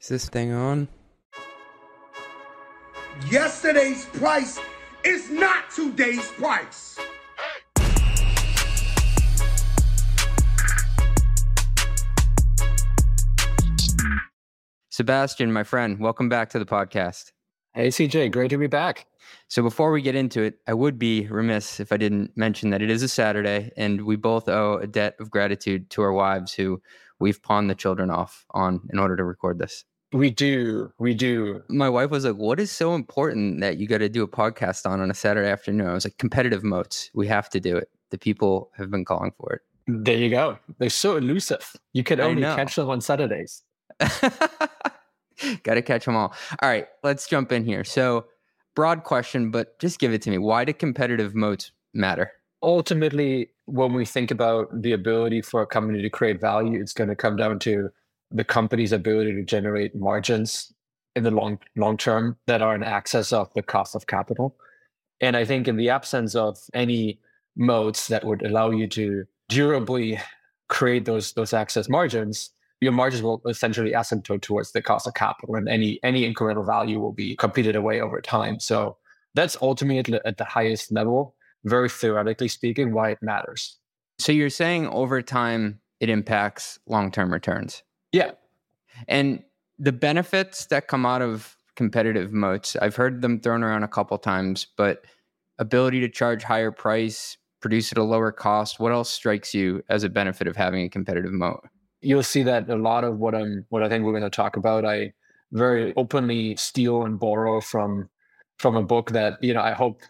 Is this thing on? Yesterday's price is not today's price. Sebastian, my friend, welcome back to the podcast. Hey, CJ, great to be back. So before we get into it, I would be remiss if I didn't mention that it is a Saturday and we both owe a debt of gratitude to our wives who we've pawned the children off on in order to record this. We do. My wife was like, what is so important that you got to do a podcast on a Saturday afternoon? I was like, competitive moats. We have to do it. The people have been calling for it. There you go. They're so elusive. You can only catch them on Saturdays. Got to catch them all. All right, let's jump in here. So broad question, but just give it to me. Why do competitive moats matter? Ultimately, when we think about the ability for a company to create value, it's going to come down to the company's ability to generate margins in the long term that are in excess of the cost of capital. And I think in the absence of any moats that would allow you to durably create those excess margins, your margins will essentially asymptote towards the cost of capital, and any incremental value will be competed away over time. So that's ultimately at the highest level, very theoretically speaking, why it matters. So you're saying over time, it impacts long-term returns? Yeah. And the benefits that come out of competitive moats, I've heard them thrown around a couple times, but ability to charge higher price, produce at a lower cost, what else strikes you as a benefit of having a competitive moat? You'll see that a lot of what I think we're going to talk about, I very openly steal and borrow from a book that, I hope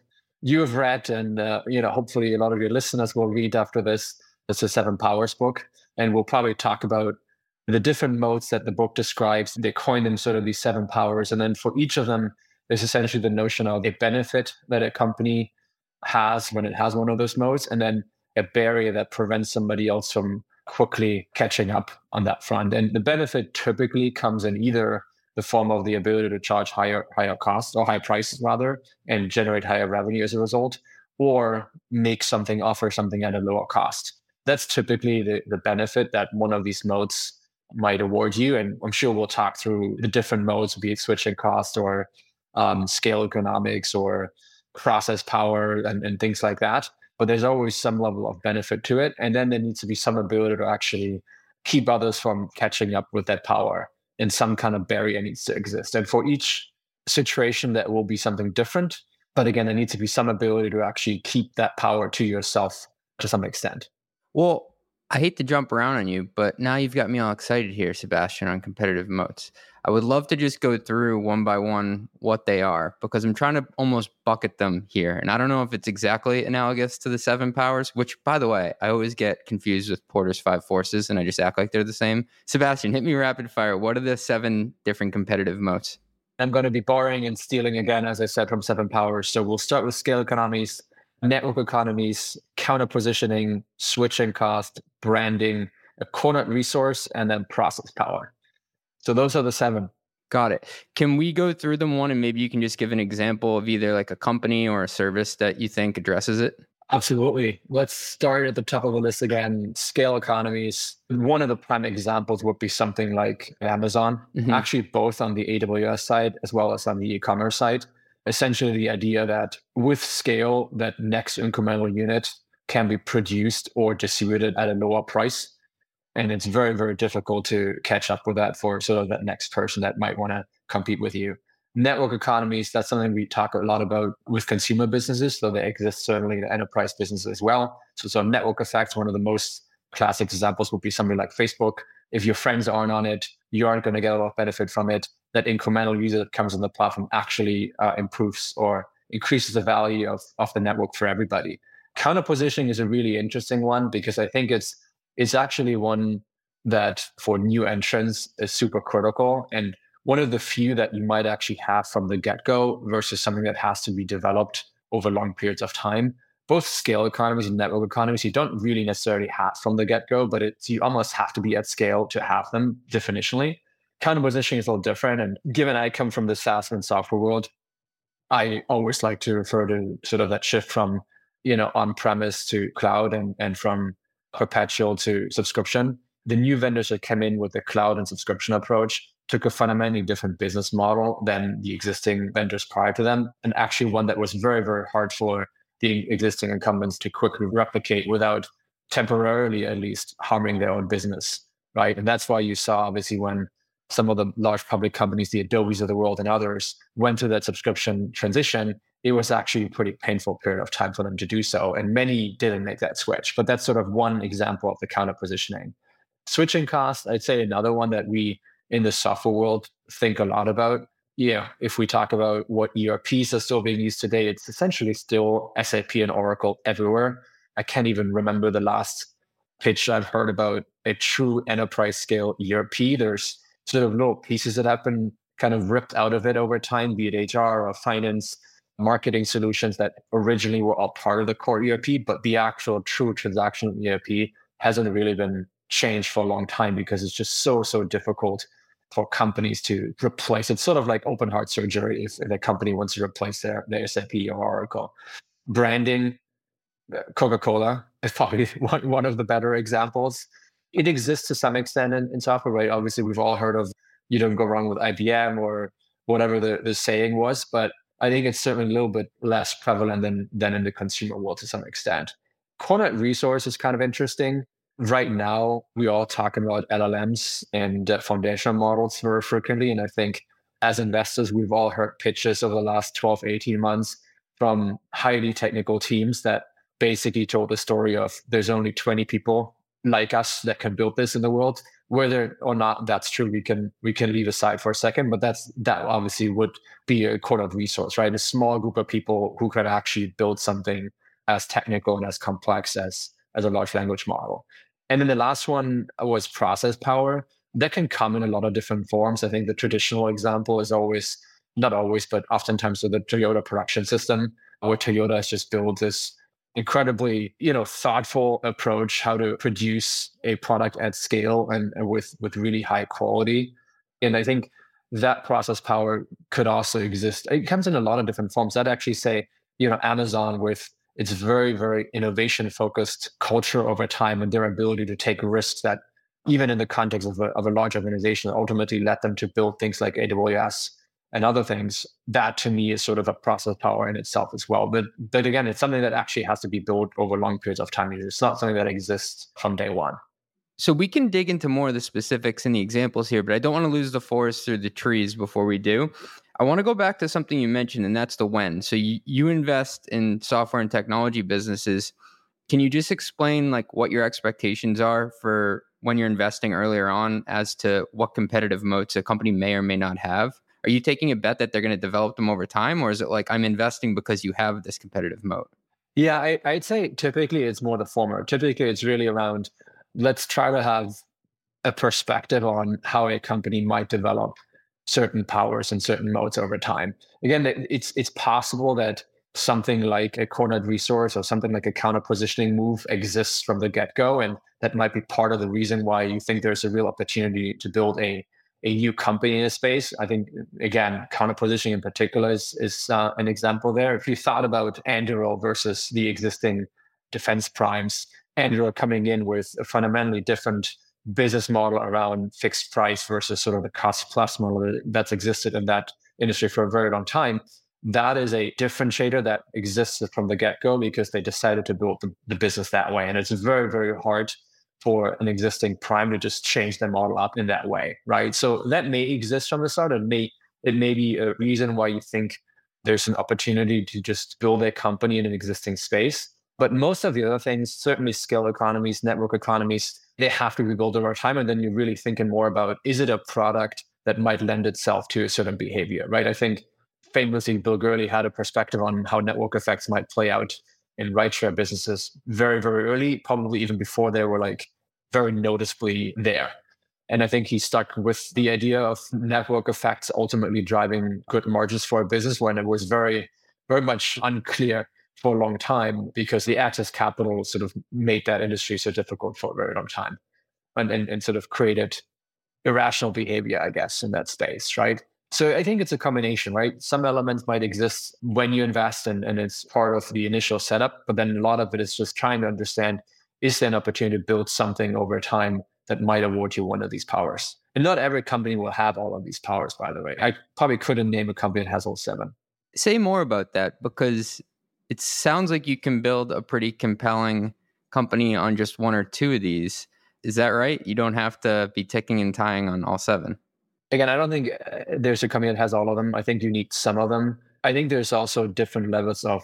you have read and, hopefully a lot of your listeners will read after this. It's the Seven Powers book. And we'll probably talk about the different modes that the book describes. They coin them sort of these seven powers. And then for each of them, there's essentially the notion of a benefit that a company has when it has one of those modes, and then a barrier that prevents somebody else from quickly catching up on that front. And the benefit typically comes in either the form of the ability to charge higher costs, or higher prices rather, and generate higher revenue as a result, or offer something at a lower cost. That's typically the benefit that one of these modes might award you. And I'm sure we'll talk through the different modes, be it switching cost or scale economics or process power and things like that. But there's always some level of benefit to it. And then there needs to be some ability to actually keep others from catching up with that power, and some kind of barrier needs to exist. And for each situation, that will be something different. But again, there needs to be some ability to actually keep that power to yourself to some extent. Well, I hate to jump around on you, but now you've got me all excited here, Sebastian, on competitive moats. I would love to just go through one by one what they are, because I'm trying to almost bucket them here. And I don't know if it's exactly analogous to the Seven Powers, which, by the way, I always get confused with Porter's Five Forces, and I just act like they're the same. Sebastian, hit me rapid fire. What are the seven different competitive moats? I'm going to be borrowing and stealing again, as I said, from Seven Powers. So we'll start with scale economies, network economies, counter-positioning, switching cost, branding, a cornered resource, and then process power. So those are the seven. Got it. Can we go through them one, and maybe you can just give an example of either like a company or a service that you think addresses it? Absolutely. Let's start at the top of the list again. Scale economies. One of the prime examples would be something like Amazon, actually both on the AWS side as well as on the e-commerce side. Essentially the idea that with scale, that next incremental unit can be produced or distributed at a lower price. And it's very, very difficult to catch up with that for sort of that next person that might want to compete with you. Network economies, that's something we talk a lot about with consumer businesses, though they exist certainly in enterprise businesses as well. So network effects, one of the most classic examples would be something like Facebook. If your friends aren't on it, you aren't going to get a lot of benefit from it. That incremental user that comes on the platform actually improves or increases the value of the network for everybody. Counterpositioning is a really interesting one, because I think it's actually one that for new entrants is super critical, and one of the few that you might actually have from the get-go versus something that has to be developed over long periods of time. Both scale economies and network economies, you don't really necessarily have from the get-go, but you almost have to be at scale to have them definitionally. Counterpositioning is a little different. And given I come from the SaaS and software world, I always like to refer to sort of that shift from, on-premise to cloud and from perpetual to subscription. The new vendors that come in with the cloud and subscription approach took a fundamentally different business model than the existing vendors prior to them, and actually one that was very, very hard for the existing incumbents to quickly replicate without temporarily, at least, harming their own business, right? And that's why you saw, obviously, when some of the large public companies, the Adobes of the world and others, went through that subscription transition, it was actually a pretty painful period of time for them to do so. And many didn't make that switch. But that's sort of one example of the counter-positioning. Switching costs, I'd say another one that we in the software world think a lot about. Yeah, if we talk about what ERPs are still being used today, it's essentially still SAP and Oracle everywhere. I can't even remember the last pitch I've heard about a true enterprise scale ERP. There's sort of little pieces that have been kind of ripped out of it over time, be it HR or finance, marketing solutions that originally were all part of the core ERP, but the actual true transactional ERP hasn't really been changed for a long time because it's just so difficult for companies to replace. It's sort of like open heart surgery if the company wants to replace their SAP or Oracle. Branding, Coca-Cola is probably one of the better examples. It exists to some extent in software, right? Obviously, we've all heard of you don't go wrong with IBM or whatever the saying was, but I think it's certainly a little bit less prevalent than in the consumer world to some extent. Cornet resource is kind of interesting. Right now, we're all talking about LLMs and foundational models very frequently. And I think as investors, we've all heard pitches over the last 12, 18 months from highly technical teams that basically told the story of there's only 20 people like us that can build this in the world. Whether or not that's true, we can leave aside for a second, but that obviously would be a cornered resource, right? A small group of people who could actually build something as technical and as complex as a large language model. And then the last one was process power. That can come in a lot of different forms. I think the traditional example is always, not always, but oftentimes with the Toyota production system, where Toyota has just built this incredibly, thoughtful approach how to produce a product at scale and with really high quality. And I think that process power could also exist. It comes in a lot of different forms. I'd actually say, Amazon with its very, very innovation-focused culture over time and their ability to take risks that even in the context of a large organization ultimately led them to build things like AWS and other things, that to me is sort of a process power in itself as well. But again, it's something that actually has to be built over long periods of time. It's not something that exists from day one. So we can dig into more of the specifics and the examples here, but I don't want to lose the forest through the trees before we do. I want to go back to something you mentioned, and that's the when. So you invest in software and technology businesses. Can you just explain what your expectations are for when you're investing earlier on as to what competitive moats a company may or may not have? Are you taking a bet that they're going to develop them over time? Or is it I'm investing because you have this competitive moat? Yeah, I'd say typically it's more the former. Typically, it's really around, let's try to have a perspective on how a company might develop certain powers and certain moats over time. Again, it's possible that something like a cornered resource or something like a counter-positioning move exists from the get-go. And that might be part of the reason why you think there's a real opportunity to build a new company in a space. I think, again, counter-positioning in particular is an example there. If you thought about Anduril versus the existing defense primes, Anduril coming in with a fundamentally different business model around fixed price versus sort of the cost-plus model that's existed in that industry for a very long time, that is a differentiator that existed from the get-go because they decided to build the business that way. And it's very, very hard for an existing prime to just change their model up in that way, right? So that may exist from the start. It may be a reason why you think there's an opportunity to just build a company in an existing space. But most of the other things, certainly scale economies, network economies, they have to be built over time. And then you're really thinking more about, is it a product that might lend itself to a certain behavior, right? I think famously, Bill Gurley had a perspective on how network effects might play out in rideshare businesses very, very early, probably even before they were very noticeably there. And I think he stuck with the idea of network effects ultimately driving good margins for a business when it was very, very much unclear for a long time because the access capital sort of made that industry so difficult for a very long time and sort of created irrational behavior, I guess, in that space, right? So I think it's a combination, right? Some elements might exist when you invest and it's part of the initial setup, but then a lot of it is just trying to understand, is there an opportunity to build something over time that might award you one of these powers. And not every company will have all of these powers, by the way. I probably couldn't name a company that has all seven. Say more about that, because it sounds like you can build a pretty compelling company on just one or two of these. Is that right? You don't have to be ticking and tying on all seven. Again, I don't think there's a company that has all of them. I think you need some of them. I think there's also different levels of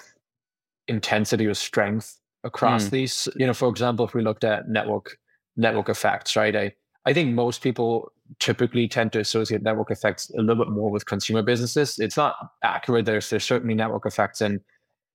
intensity or strength across these. You know, for example, if we looked at network effects, right? I think most people typically tend to associate network effects a little bit more with consumer businesses. It's not accurate. There's certainly network effects in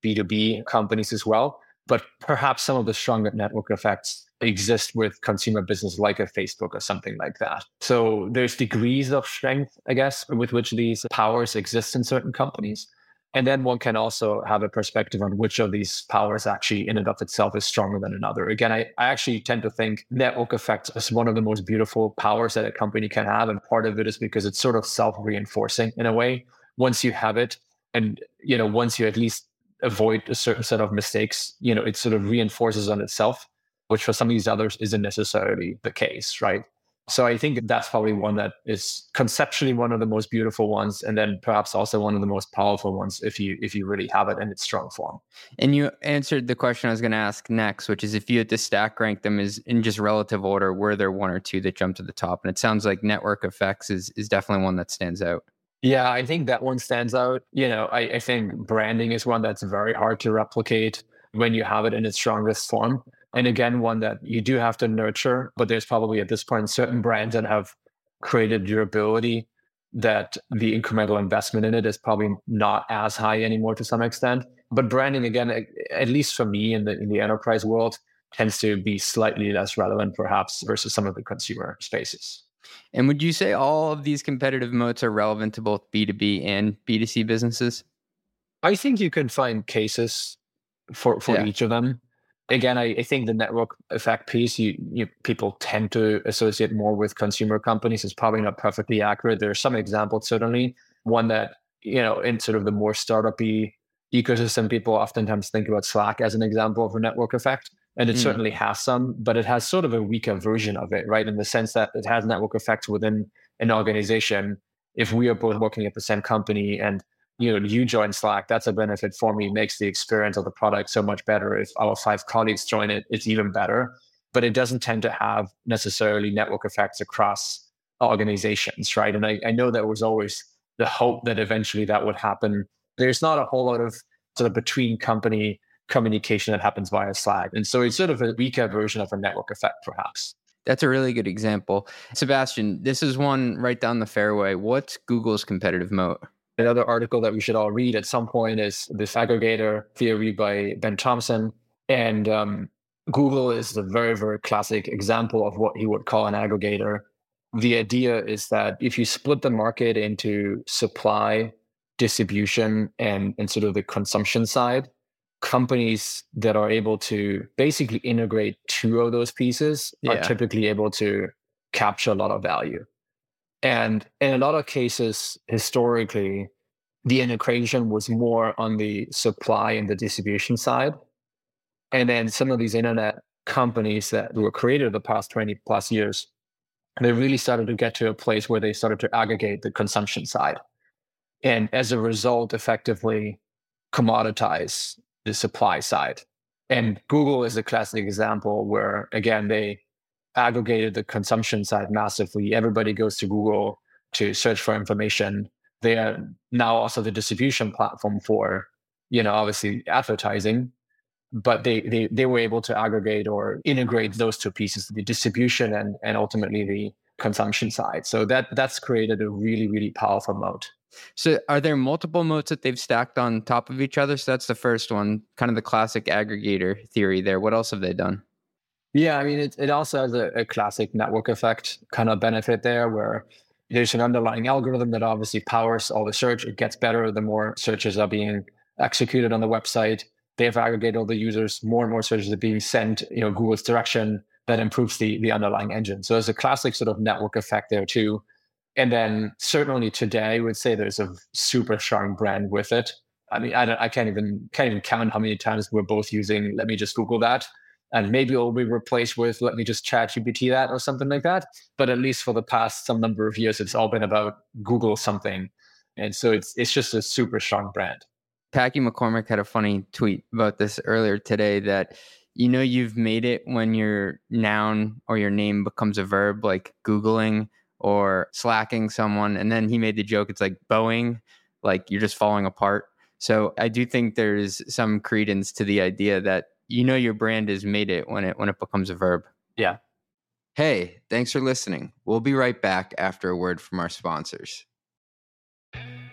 B2B companies as well, but perhaps some of the stronger network effects exist with consumer business like a Facebook or something like that. So there's degrees of strength, I guess, with which these powers exist in certain companies. And then one can also have a perspective on which of these powers actually in and of itself is stronger than another. Again, I actually tend to think network effects is one of the most beautiful powers that a company can have. And part of it is because it's sort of self-reinforcing in a way. Once you have it, and you know, once you at least avoid a certain set of mistakes, you know, it sort of reinforces on itself, which for some of these others isn't necessarily the case, right? So I think that's probably one that is conceptually one of the most beautiful ones, and then perhaps also one of the most powerful ones if you really have it in its strong form. And you answered the question I was going to ask next, which is if you had to stack rank them is in just relative order, were there one or two that jumped to the top? And it sounds like network effects is definitely one that stands out. Yeah, I think that one stands out. You know, I think branding is one that's very hard to replicate when you have it in its strongest form. And again, one that you do have to nurture, but there's probably at this point certain brands that have created durability that the incremental investment in it is probably not as high anymore to some extent. But branding, again, at least for me in the enterprise world, tends to be slightly less relevant perhaps versus some of the consumer spaces. And would you say all of these competitive moats are relevant to both B2B and B2C businesses? I think you can find cases for each of them. Again, I think the network effect piece, people tend to associate more with consumer companies, is probably not perfectly accurate. There are some examples, certainly. One that, you know, in sort of the more startup-y ecosystem, people oftentimes think about Slack as an example of a network effect. And it certainly has some, but it has sort of a weaker version of it, right? In the sense that it has network effects within an organization. If we are both working at the same company and you join Slack, that's a benefit for me, makes the experience of the product so much better. If our 5 colleagues join it, it's even better. But it doesn't tend to have necessarily network effects across organizations, right? And I know there was always the hope that eventually that would happen. There's not a whole lot of sort of between company communication that happens via Slack. And so it's sort of a weaker version of a network effect, perhaps. That's a really good example. Sebastian, this is one right down the fairway. What's Google's competitive moat? Another article that we should all read at some point is this aggregator theory by Ben Thompson. And Google is a very, very classic example of what he would call an aggregator. The idea is that if you split the market into supply, distribution, and sort of the consumption side, companies that are able to basically integrate two of those pieces are typically able to capture a lot of value. And in a lot of cases, historically, the integration was more on the supply and the distribution side. And then some of these internet companies that were created the past 20 plus years, they really started to get to a place where they started to aggregate the consumption side. And as a result, effectively commoditize the supply side. And Google is a classic example where, again, they aggregated the consumption side massively. Everybody goes to Google to search for information. They are now also the distribution platform for, obviously advertising, but they were able to aggregate or integrate those two pieces, the distribution and ultimately the consumption side. So that's created a really, really powerful moat. So are there multiple moats that they've stacked on top of each other? So that's the first one, kind of the classic aggregator theory there. What else have they done? Yeah, I mean, it also has a classic network effect kind of benefit there where there's an underlying algorithm that obviously powers all the search. It gets better the more searches are being executed on the website. They've aggregated all the users. More and more searches are being sent, Google's direction. That improves the underlying engine. So there's a classic sort of network effect there too. And then certainly today, I would say there's a super strong brand with it. I mean, I can't even count how many times we're both using, let me just Google that. and maybe it will be replaced with, let me just chat GPT that or something like that. But at least for the past some number of years, it's all been about Google something. And so it's just a super strong brand. Packy McCormick had a funny tweet about this earlier today that, you know, you've made it when your noun or your name becomes a verb, like Googling or slacking someone. And then he made the joke, it's like Boeing, like you're just falling apart. So I do think there's some credence to the idea that, you know, your brand has made it when it becomes a verb. Yeah. Hey, thanks for listening. We'll be right back after a word from our sponsors.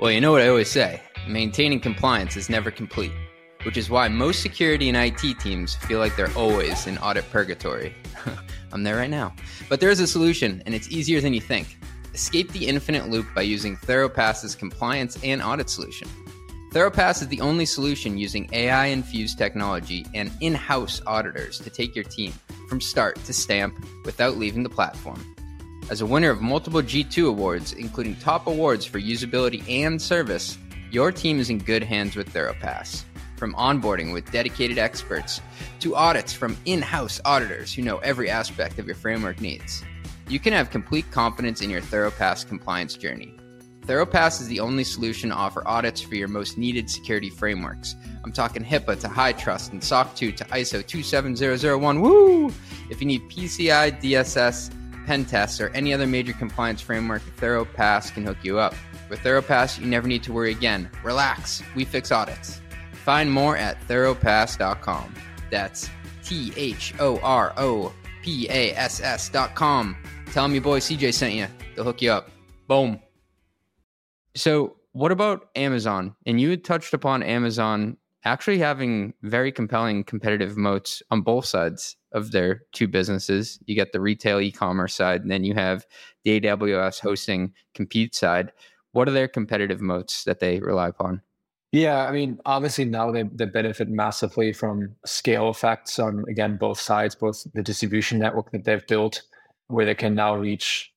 Well, you know what I always say, maintaining compliance is never complete, which is why most security and IT teams feel like they're always in audit purgatory. I'm there right now. But there is a solution, and it's easier than you think. Escape the infinite loop by using Thoropass's compliance and audit solution. Thoropass is the only solution using AI-infused technology and in-house auditors to take your team from start to stamp without leaving the platform. As a winner of multiple G2 awards, including top awards for usability and service, your team is in good hands with Thoropass. From onboarding with dedicated experts to audits from in-house auditors who know every aspect of your framework needs, you can have complete confidence in your Thoropass compliance journey. Thoropass is the only solution to offer audits for your most needed security frameworks. I'm talking HIPAA to HITRUST and SOC 2 to ISO 27001. Woo! If you need PCI, DSS, pen tests, or any other major compliance framework, Thoropass can hook you up. With Thoropass, you never need to worry again. Relax, we fix audits. Find more at thoropass.com. That's THOROPASS.com. Tell them your boy CJ sent you. They'll hook you up. Boom. So what about Amazon? And you had touched upon Amazon actually having very compelling competitive moats on both sides of their two businesses. You get the retail e-commerce side, and then you have the AWS hosting compute side. What are their competitive moats that they rely upon? Yeah, I mean, obviously now they benefit massively from scale effects on, again, both sides, both the distribution network that they've built, where they can now reach,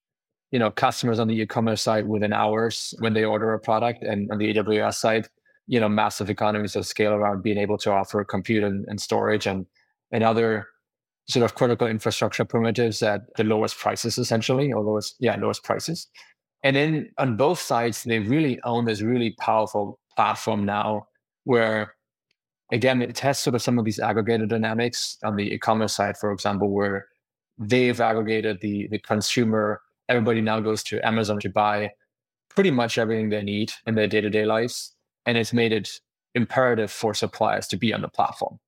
you know, customers on the e-commerce side within hours when they order a product, and on the AWS side, you know, massive economies of scale around being able to offer compute and storage and other sort of critical infrastructure primitives at the lowest prices, essentially, or lowest prices. And then on both sides, they really own this really powerful platform now where, again, it has sort of some of these aggregator dynamics on the e-commerce side, for example, where they've aggregated the consumer. Everybody now goes to Amazon to buy pretty much everything they need in their day-to-day lives. And it's made it imperative for suppliers to be on the platform.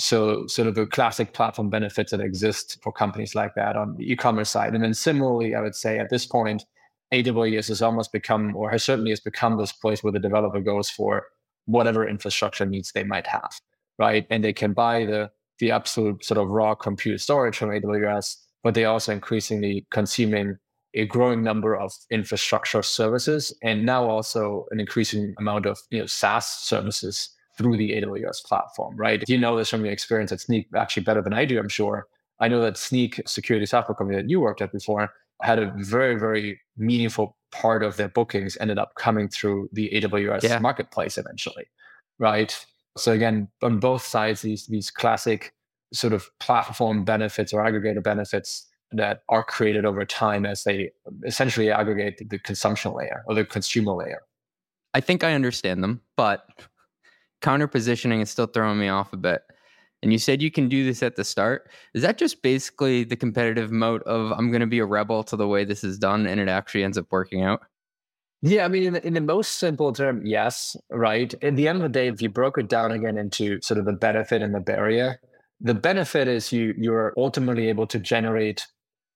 So sort of the classic platform benefits that exist for companies like that on the e-commerce side. And then similarly, I would say at this point, AWS has almost become, or has certainly has become, this place where the developer goes for whatever infrastructure needs they might have, right? And they can buy the absolute sort of raw compute storage from AWS, but they also increasingly consuming a growing number of infrastructure services, and now also an increasing amount of, you know, SaaS services through the AWS platform, right? You know this from your experience at Snyk actually better than I do, I'm sure. I know that Snyk, security software company that you worked at before, had a very, very meaningful part of their bookings ended up coming through the AWS marketplace eventually, right? So again, on both sides, these classic sort of platform benefits or aggregator benefits that are created over time as they essentially aggregate the consumption layer or the consumer layer. I think I understand them, but counterpositioning is still throwing me off a bit. And you said you can do this at the start. Is that just basically the competitive moat of, I'm going to be a rebel to the way this is done, and it actually ends up working out? Yeah, I mean, in the most simple term, yes, right? At the end of the day, if you broke it down again into sort of the benefit and the barrier, the benefit is you're ultimately able to generate,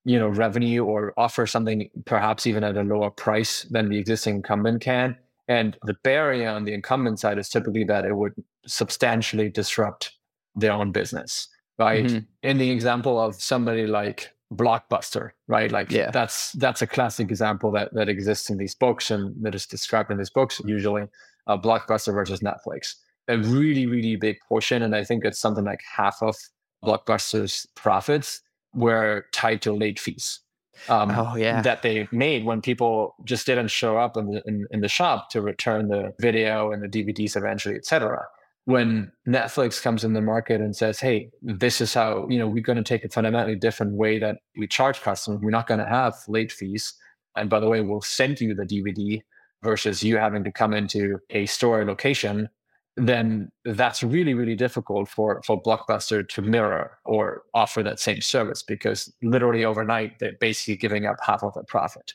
you know, revenue or offer something perhaps even at a lower price than the existing incumbent can. And the barrier on the incumbent side is typically that it would substantially disrupt their own business, right? Mm-hmm. In the example of somebody like Blockbuster, right? Like that's a classic example that exists in these books and that is described in these books, usually Blockbuster versus Netflix. A really, really big portion, and I think it's something like half of Blockbuster's profits were tied to late fees that they made when people just didn't show up in the shop to return the video and the DVDs eventually, et cetera. when Netflix comes in the market and says, hey, this is how, you know, we're going to take a fundamentally different way that we charge customers. We're not going to have late fees. And by the way, we'll send you the DVD versus you having to come into a store location, then that's really, really difficult for Blockbuster to mirror or offer that same service, because literally overnight, they're basically giving up half of their profit.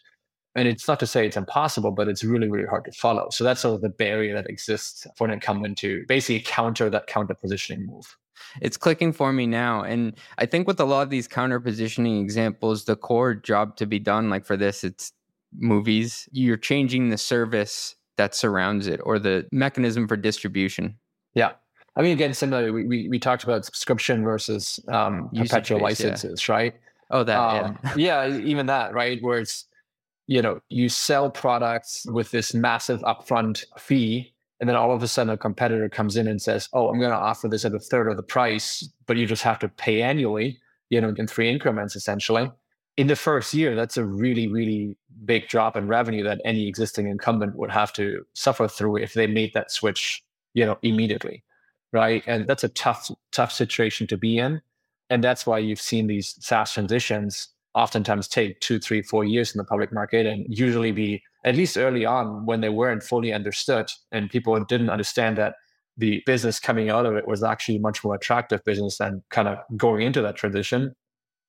And it's not to say it's impossible, but it's really, really hard to follow. So that's sort of the barrier that exists for an incumbent to basically counter that counter-positioning move. It's clicking for me now. And I think with a lot of these counter-positioning examples, the core job to be done, like for this, it's movies. You're changing the service that surrounds it or the mechanism for distribution. Yeah. I mean, again, similarly, we talked about subscription versus perpetual licenses, right? Oh, that, yeah, even that, right? Where it's, you know, you sell products with this massive upfront fee, and then all of a sudden a competitor comes in and says, oh, I'm going to offer this at a third of the price, but you just have to pay annually, you know, in 3 increments, essentially. In the first year, that's a really, really big drop in revenue that any existing incumbent would have to suffer through if they made that switch, you know, immediately, right? And that's a tough situation to be in. And that's why you've seen these SaaS transitions oftentimes take 2, 3, 4 years in the public market, and usually be, at least early on when they weren't fully understood and people didn't understand that the business coming out of it was actually a much more attractive business than kind of going into that transition.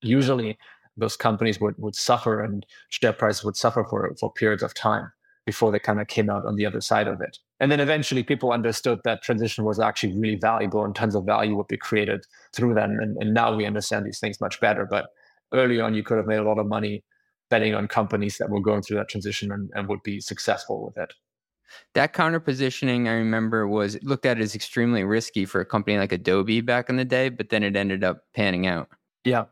Usually those companies would suffer, and share prices would suffer for periods of time before they kind of came out on the other side of it. And then eventually people understood that transition was actually really valuable, and tons of value would be created through that. And now we understand these things much better. But early on, you could have made a lot of money betting on companies that were going through that transition and would be successful with it. That counter-positioning, I remember, was looked at as extremely risky for a company like Adobe back in the day, but then it ended up panning out. Yeah.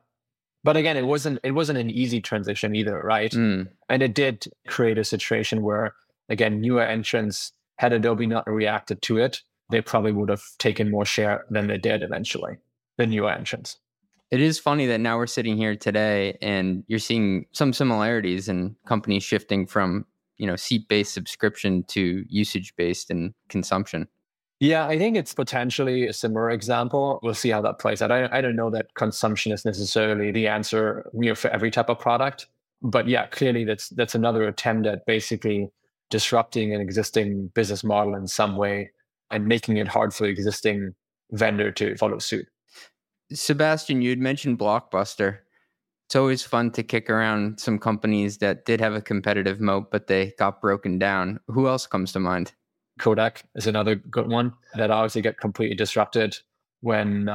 But again, it wasn't an easy transition either, right? Mm. And it did create a situation where, again, newer entrants, had Adobe not reacted to it, they probably would have taken more share than they did eventually, the newer entrants. It is funny that now we're sitting here today and you're seeing some similarities in companies shifting from, you know, seat-based subscription to usage-based and consumption. Yeah, I think it's potentially a similar example. We'll see how that plays out. I don't know that consumption is necessarily the answer, you know, for every type of product. But yeah, clearly that's another attempt at basically disrupting an existing business model in some way and making it hard for the existing vendor to follow suit. Sebastian, you'd mentioned Blockbuster. It's always fun to kick around some companies that did have a competitive moat, but they got broken down. Who else comes to mind? Kodak is another good one that obviously got completely disrupted when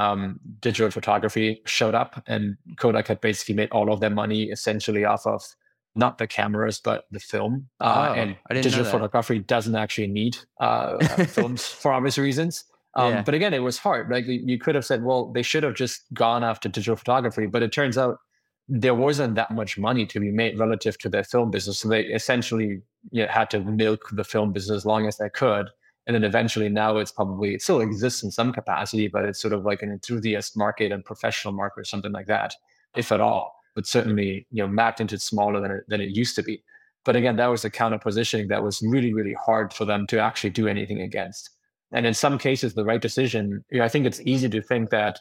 digital photography showed up. And Kodak had basically made all of their money essentially off of not the cameras, but the film. And digital photography doesn't actually need films for obvious reasons. Yeah. But again, it was hard. Like you could have said, well, they should have just gone after digital photography, but it turns out there wasn't that much money to be made relative to their film business. So they essentially had to milk the film business as long as they could. And then eventually now it still exists in some capacity, but it's sort of like an enthusiast market and professional market or something like that, if at all. But certainly, mapped into smaller than it used to be. But again, that was a counter positioning that was really, really hard for them to actually do anything against. And in some cases, the right decision, I think it's easy to think that,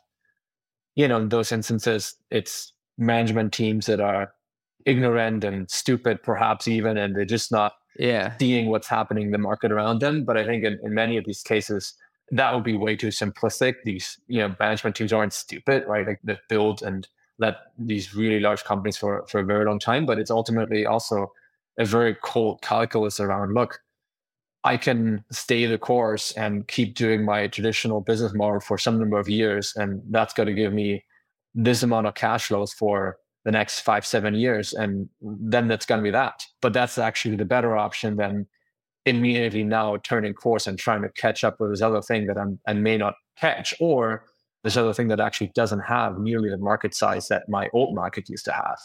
in those instances, it's management teams that are ignorant and stupid, perhaps even, and they're just not seeing what's happening in the market around them. But I think in many of these cases, that would be way too simplistic. These management teams aren't stupid, right? Like they've built and led these really large companies for a very long time. But it's ultimately also a very cold calculus around, look, I can stay the course and keep doing my traditional business model for some number of years, and that's going to give me this amount of cash flows for the next 5-7 years, and then that's going to be that. But that's actually the better option than immediately now turning course and trying to catch up with this other thing that I may not catch, or this other thing that actually doesn't have nearly the market size that my old market used to have,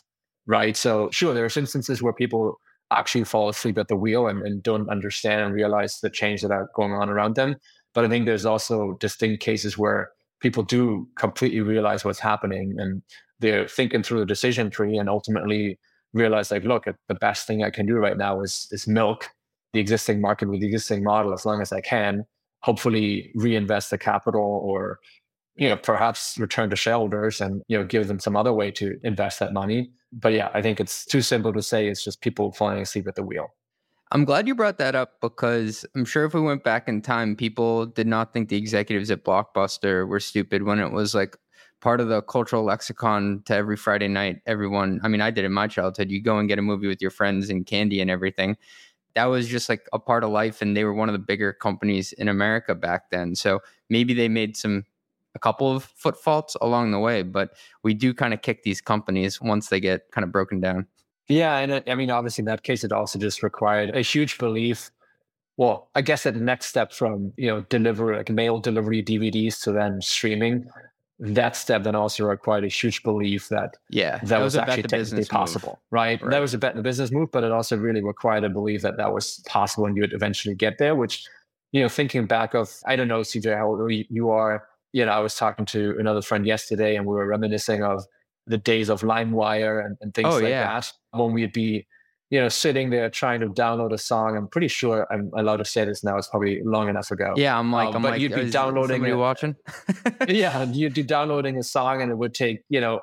right? So sure, there's instances where people actually fall asleep at the wheel and don't understand and realize the change that are going on around them. But I think there's also distinct cases where people do completely realize what's happening and they're thinking through the decision tree and ultimately realize, like, look, the best thing I can do right now is milk the existing market with the existing model as long as I can hopefully reinvest the capital or, you know, perhaps return to shareholders and, you know, give them some other way to invest that money. But yeah, I think it's too simple to say it's just people falling asleep at the wheel. I'm glad you brought that up, because I'm sure if we went back in time, people did not think the executives at Blockbuster were stupid when it was like part of the cultural lexicon to every Friday night. Everyone, I mean, I did in my childhood, you go and get a movie with your friends and candy and everything. That was just like a part of life. And they were one of the bigger companies in America back then. So maybe they made a couple of foot faults along the way, but we do kind of kick these companies once they get kind of broken down. Yeah. And I mean, obviously in that case, it also just required a huge belief. Well, I guess at the next step from, you know, delivery, like mail delivery DVDs to then streaming, that step then also required a huge belief that that was actually technically possible, right? That was a bet in the business move, but it also really required a belief that that was possible and you would eventually get there, which, you know, thinking back of, I don't know, CJ, how old you are, you know, I was talking to another friend yesterday and we were reminiscing of the days of LimeWire and things that, when we'd be, you know, sitting there trying to download a song. I'm pretty sure I'm allowed to say this now. It's probably long enough ago. Yeah, I'm like, you'd be downloading. Are you watching? Yeah, you'd be downloading a song, and it would take, you know,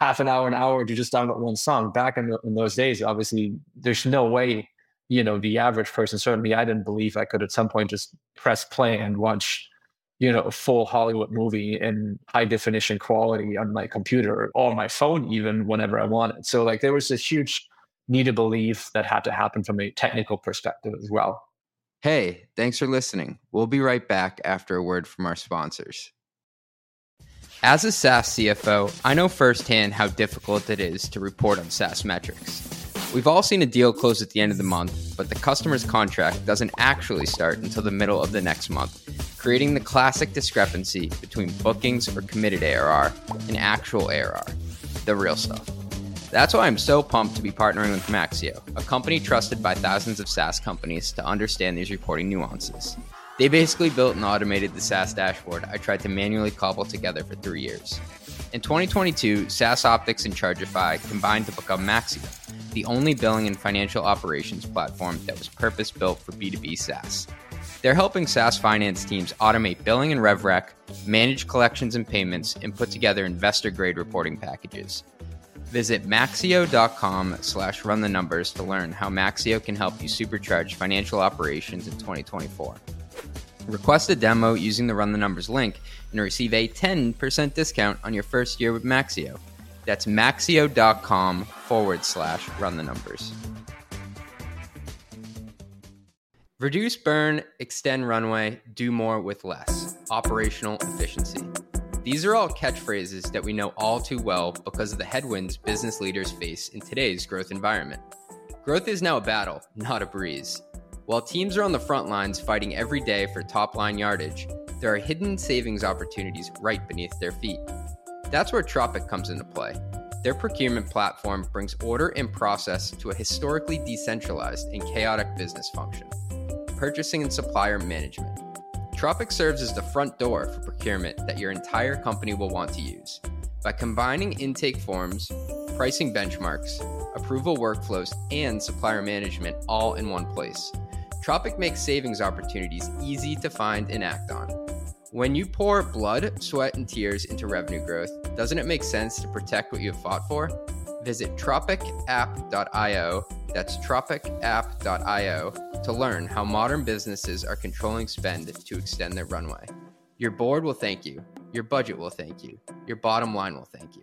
half an hour to just download one song. Back in those days, obviously, there's no way, you know, the average person. Certainly, I didn't believe I could at some point just press play and watch, you know, a full Hollywood movie in high definition quality on my computer or my phone, even whenever I wanted. So like there was this huge need to believe that had to happen from a technical perspective as well. Hey, thanks for listening. We'll be right back after a word from our sponsors. As a SaaS CFO, I know firsthand how difficult it is to report on SaaS metrics. We've all seen a deal close at the end of the month, but the customer's contract doesn't actually start until the middle of the next month, creating the classic discrepancy between bookings or committed ARR and actual ARR, the real stuff. That's why I'm so pumped to be partnering with Maxio, a company trusted by thousands of SaaS companies to understand these reporting nuances. They basically built and automated the SaaS dashboard I tried to manually cobble together for 3 years. In 2022, SaaS Optics and Chargify combined to become Maxio, the only billing and financial operations platform that was purpose-built for B2B SaaS. They're helping SaaS finance teams automate billing and RevRec, manage collections and payments, and put together investor-grade reporting packages. Visit maxio.com/runthenumbers to learn how Maxio can help you supercharge financial operations in 2024. Request a demo using the Run the Numbers link and receive a 10% discount on your first year with Maxio. That's maxio.com/runthenumbers. Reduce burn, extend runway, do more with less. Operational efficiency. These are all catchphrases that we know all too well because of the headwinds business leaders face in today's growth environment. Growth is now a battle, not a breeze. While teams are on the front lines fighting every day for top-line yardage, there are hidden savings opportunities right beneath their feet. That's where Tropic comes into play. Their procurement platform brings order and process to a historically decentralized and chaotic business function, purchasing and supplier management. Tropic serves as the front door for procurement that your entire company will want to use. By combining intake forms, pricing benchmarks, approval workflows, and supplier management all in one place, Tropic makes savings opportunities easy to find and act on. When you pour blood, sweat, and tears into revenue growth, doesn't it make sense to protect what you have fought for? Visit tropicapp.io, that's tropicapp.io, to learn how modern businesses are controlling spend to extend their runway. Your board will thank you. Your budget will thank you. Your bottom line will thank you.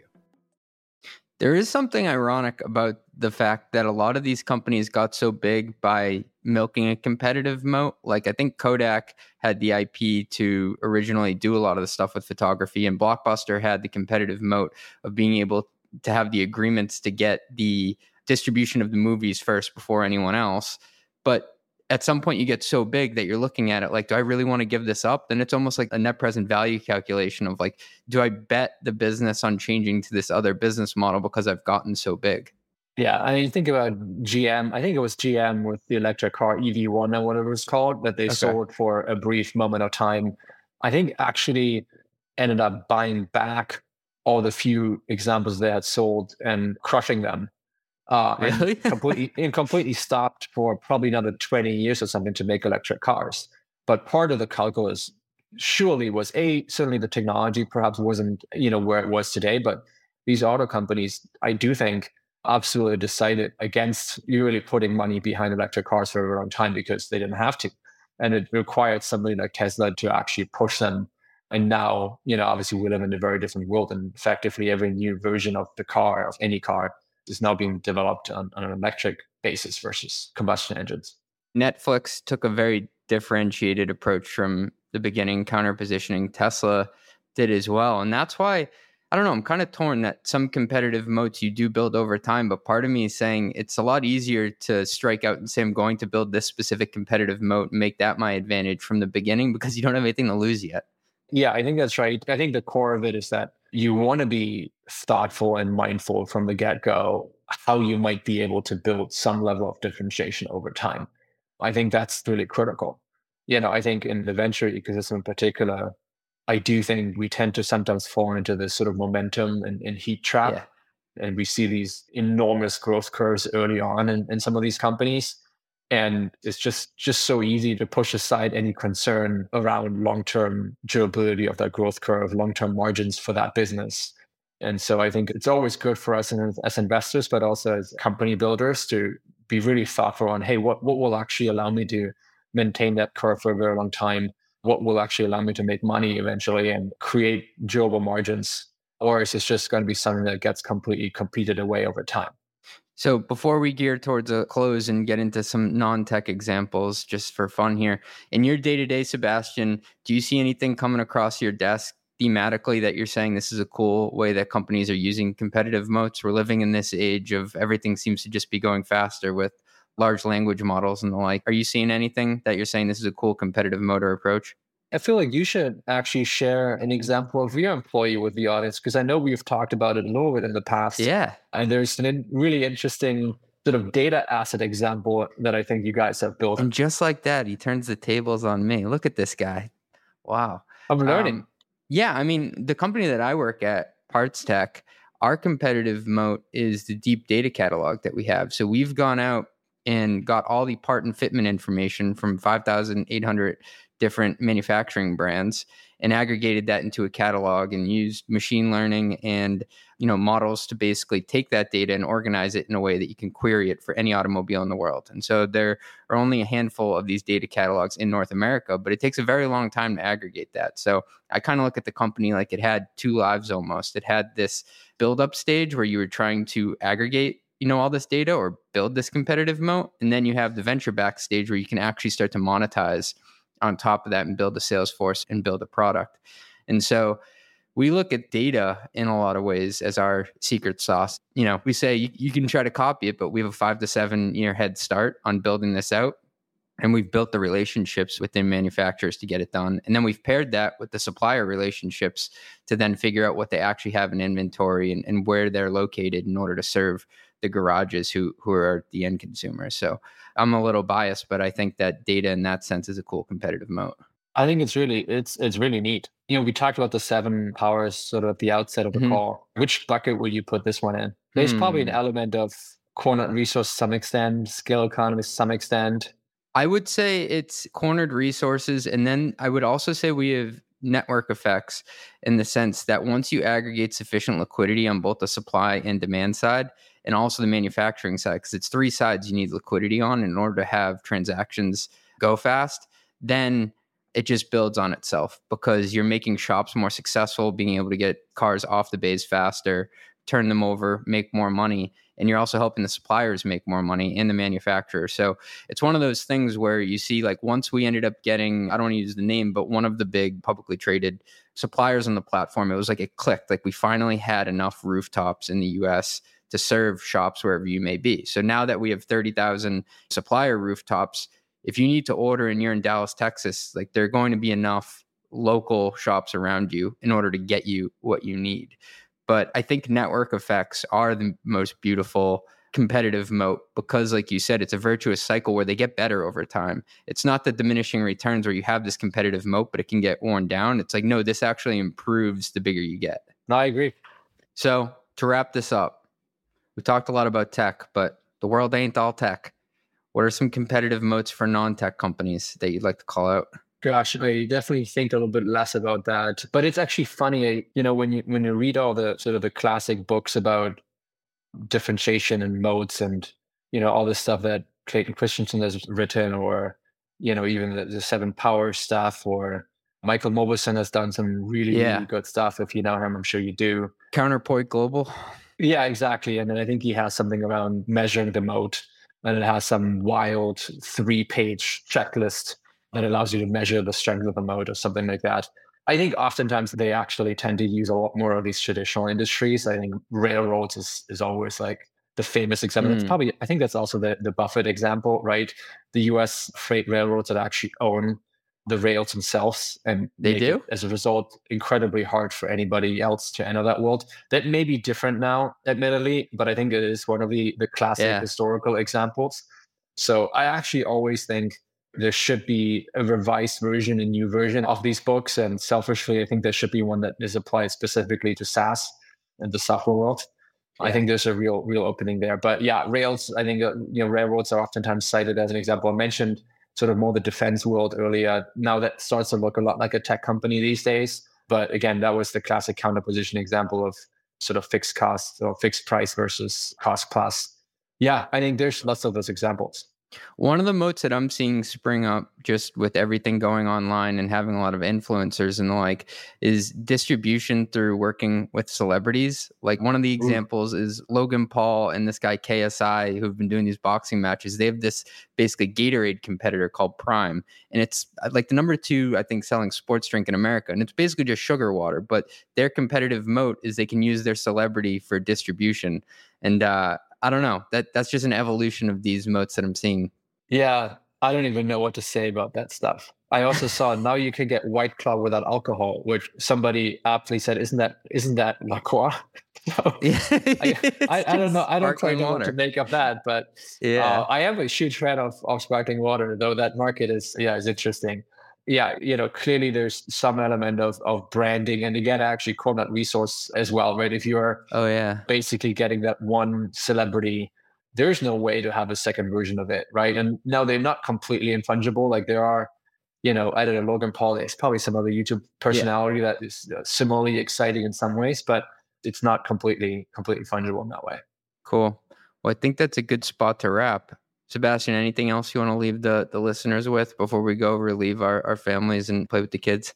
There is something ironic about the fact that a lot of these companies got so big by milking a competitive moat. Like I think Kodak had the IP to originally do a lot of the stuff with photography, and Blockbuster had the competitive moat of being able to have the agreements to get the distribution of the movies first before anyone else. But at some point you get so big that you're looking at it like, do I really want to give this up? Then it's almost like a net present value calculation of like, do I bet the business on changing to this other business model because I've gotten so big? Yeah. I mean, you think about GM. I think it was GM with the electric car EV1 or whatever it's called that they sold for a brief moment of time. I think actually ended up buying back all the few examples they had sold and crushing them. Really? And completely stopped for probably another 20 years or something to make electric cars. But part of the calculus surely was certainly the technology perhaps wasn't, where it was today, but these auto companies, I do think, absolutely decided against really putting money behind electric cars for a long time because they didn't have to. And it required somebody like Tesla to actually push them. And now, obviously we live in a very different world, and effectively every new version of the car, of any car, is now being developed on an electric basis versus combustion engines. Netflix took a very differentiated approach from the beginning, counterpositioning. Tesla did as well. And that's why, I don't know, I'm kind of torn that some competitive moats you do build over time, but part of me is saying it's a lot easier to strike out and say, I'm going to build this specific competitive moat and make that my advantage from the beginning, because you don't have anything to lose yet. Yeah, I think that's right. I think the core of it is that you want to be thoughtful and mindful from the get-go how you might be able to build some level of differentiation over time. I think that's really critical. I think in the venture ecosystem in particular, I do think we tend to sometimes fall into this sort of momentum and heat trap. Yeah. And we see these enormous growth curves early on in some of these companies. And it's just so easy to push aside any concern around long-term durability of that growth curve, long-term margins for that business. And so I think it's always good for us as investors, but also as company builders, to be really thoughtful on, hey, what will actually allow me to maintain that curve for a very long time? What will actually allow me to make money eventually and create durable margins? Or is it just going to be something that gets completely competed away over time? So before we gear towards a close and get into some non-tech examples, just for fun here, in your day-to-day, Sebastian, do you see anything coming across your desk thematically that you're saying this is a cool way that companies are using competitive moats? We're living in this age of everything seems to just be going faster with large language models and the like. Are you seeing anything that you're saying this is a cool competitive motor approach? I feel like you should actually share an example of your employee with the audience, because I know we've talked about it a little bit in the past. Yeah. And there's a really interesting sort of data asset example that I think you guys have built. And just like that, he turns the tables on me. Look at this guy. Wow. I'm learning. The company that I work at, PartsTech, our competitive moat is the deep data catalog that we have. So we've gone out and got all the part and fitment information from 5,800 different manufacturing brands and aggregated that into a catalog and used machine learning and models to basically take that data and organize it in a way that you can query it for any automobile in the world. And so there are only a handful of these data catalogs in North America, but it takes a very long time to aggregate that. So I kind of look at the company like it had two lives almost. It had this build-up stage where you were trying to aggregate all this data or build this competitive moat. And then you have the venture back stage where you can actually start to monetize on top of that and build a sales force and build a product. And so we look at data in a lot of ways as our secret sauce. We say you can try to copy it, but we have a 5 to 7 year head start on building this out. And we've built the relationships within manufacturers to get it done. And then we've paired that with the supplier relationships to then figure out what they actually have in inventory and where they're located in order to serve the garages who are the end consumer. So I'm a little biased, but I think that data in that sense is a cool competitive moat. I think it's really neat. We talked about the 7 powers sort of at the outset of the call. Which bucket will you put this one in? There's probably an element of cornered resource to some extent, scale economy to some extent. I would say it's cornered resources. And then I would also say we have network effects in the sense that once you aggregate sufficient liquidity on both the supply and demand side, and also the manufacturing side, because it's 3 sides you need liquidity on in order to have transactions go fast, then it just builds on itself because you're making shops more successful, being able to get cars off the bays faster, turn them over, make more money. And you're also helping the suppliers make more money and the manufacturer. So it's one of those things where you see, like, once we ended up getting, I don't want to use the name, but one of the big publicly traded suppliers on the platform, it was like it clicked. Like, we finally had enough rooftops in the US to serve shops wherever you may be. So now that we have 30,000 supplier rooftops, if you need to order and you're in Dallas, Texas, like, there are going to be enough local shops around you in order to get you what you need. But I think network effects are the most beautiful competitive moat because, like you said, it's a virtuous cycle where they get better over time. It's not the diminishing returns where you have this competitive moat, but it can get worn down. It's like, no, this actually improves the bigger you get. No, I agree. So to wrap this up, we talked a lot about tech, but the world ain't all tech. What are some competitive moats for non-tech companies that you'd like to call out? Gosh, I definitely think a little bit less about that. But it's actually funny, you know, when you read all the sort of the classic books about differentiation and moats and, you know, all this stuff that Clayton Christensen has written, or, you know, even the Seven Powers stuff, or Michael Mobussin has done some really, really good stuff. If you know him, I'm sure you do. Counterpoint Global. Yeah, exactly. And then I think he has something around measuring the moat, and it has some wild 3-page checklist that allows you to measure the strength of the moat or something like that. I think oftentimes they actually tend to use a lot more of these traditional industries. I think railroads is always like the famous example. That's probably, I think that's also the Buffett example, right? The US freight railroads that actually own the rails themselves, and they do, as a result, incredibly hard for anybody else to enter that world. That may be different now, admittedly, but I think it is one of the classic historical examples. So I actually always think there should be a revised version, a new version of these books. And selfishly, I think there should be one that is applied specifically to SaaS and the software world. Yeah. I think there's a real opening there. But yeah, rails, I think, you know, railroads are oftentimes cited as an example. I mentioned sort of more the defense world earlier. Now that starts to look a lot like a tech company these days. But again, that was the classic counterposition example of sort of fixed cost or fixed price versus cost plus. Yeah, I think there's lots of those examples. One of the moats that I'm seeing spring up just with everything going online and having a lot of influencers and the like is distribution through working with celebrities. Like one of the examples is Logan Paul and this guy KSI, who've been doing these boxing matches. They have this basically Gatorade competitor called Prime. And it's like the #2, I think, selling sports drink in America. And it's basically just sugar water. But their competitive moat is they can use their celebrity for distribution. And, I don't know. That's just an evolution of these moats that I'm seeing. Yeah, I don't even know what to say about that stuff. I also saw now you can get White Claw without alcohol, which somebody aptly said, "Isn't that LaCroix?" So, I don't know. I don't quite know what to make of that, but yeah, I am a huge fan of sparkling water, though that market is interesting. Yeah, you know, clearly there's some element of branding. And again, I actually call that resource as well, right? If you're basically getting that one celebrity, there's no way to have a second version of it, right? And now they're not completely infungible. Like there are, you know, I don't know, Logan Paul, there's probably some other YouTube personality that is similarly exciting in some ways, but it's not completely fungible in that way. Cool. Well, I think that's a good spot to wrap. Sebastian, anything else you want to leave the listeners with before we go relieve our families and play with the kids?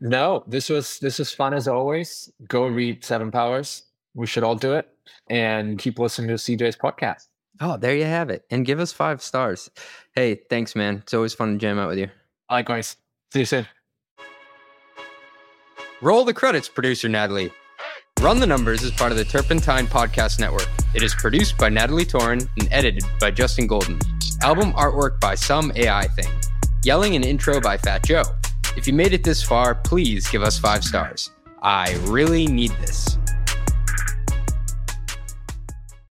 No, this was fun as always. Go read Seven Powers. We should all do it. And keep listening to CJ's podcast. Oh, there you have it. And give us 5 stars. Hey, thanks, man. It's always fun to jam out with you. Likewise. See you soon. Roll the credits, producer Natalie. Run the Numbers is part of the Turpentine Podcast Network. It is produced by Natalie Torin and edited by Justin Golden. Album artwork by Some AI Thing. Yelling and intro by Fat Joe. If you made it this far, please give us 5 stars. I really need this.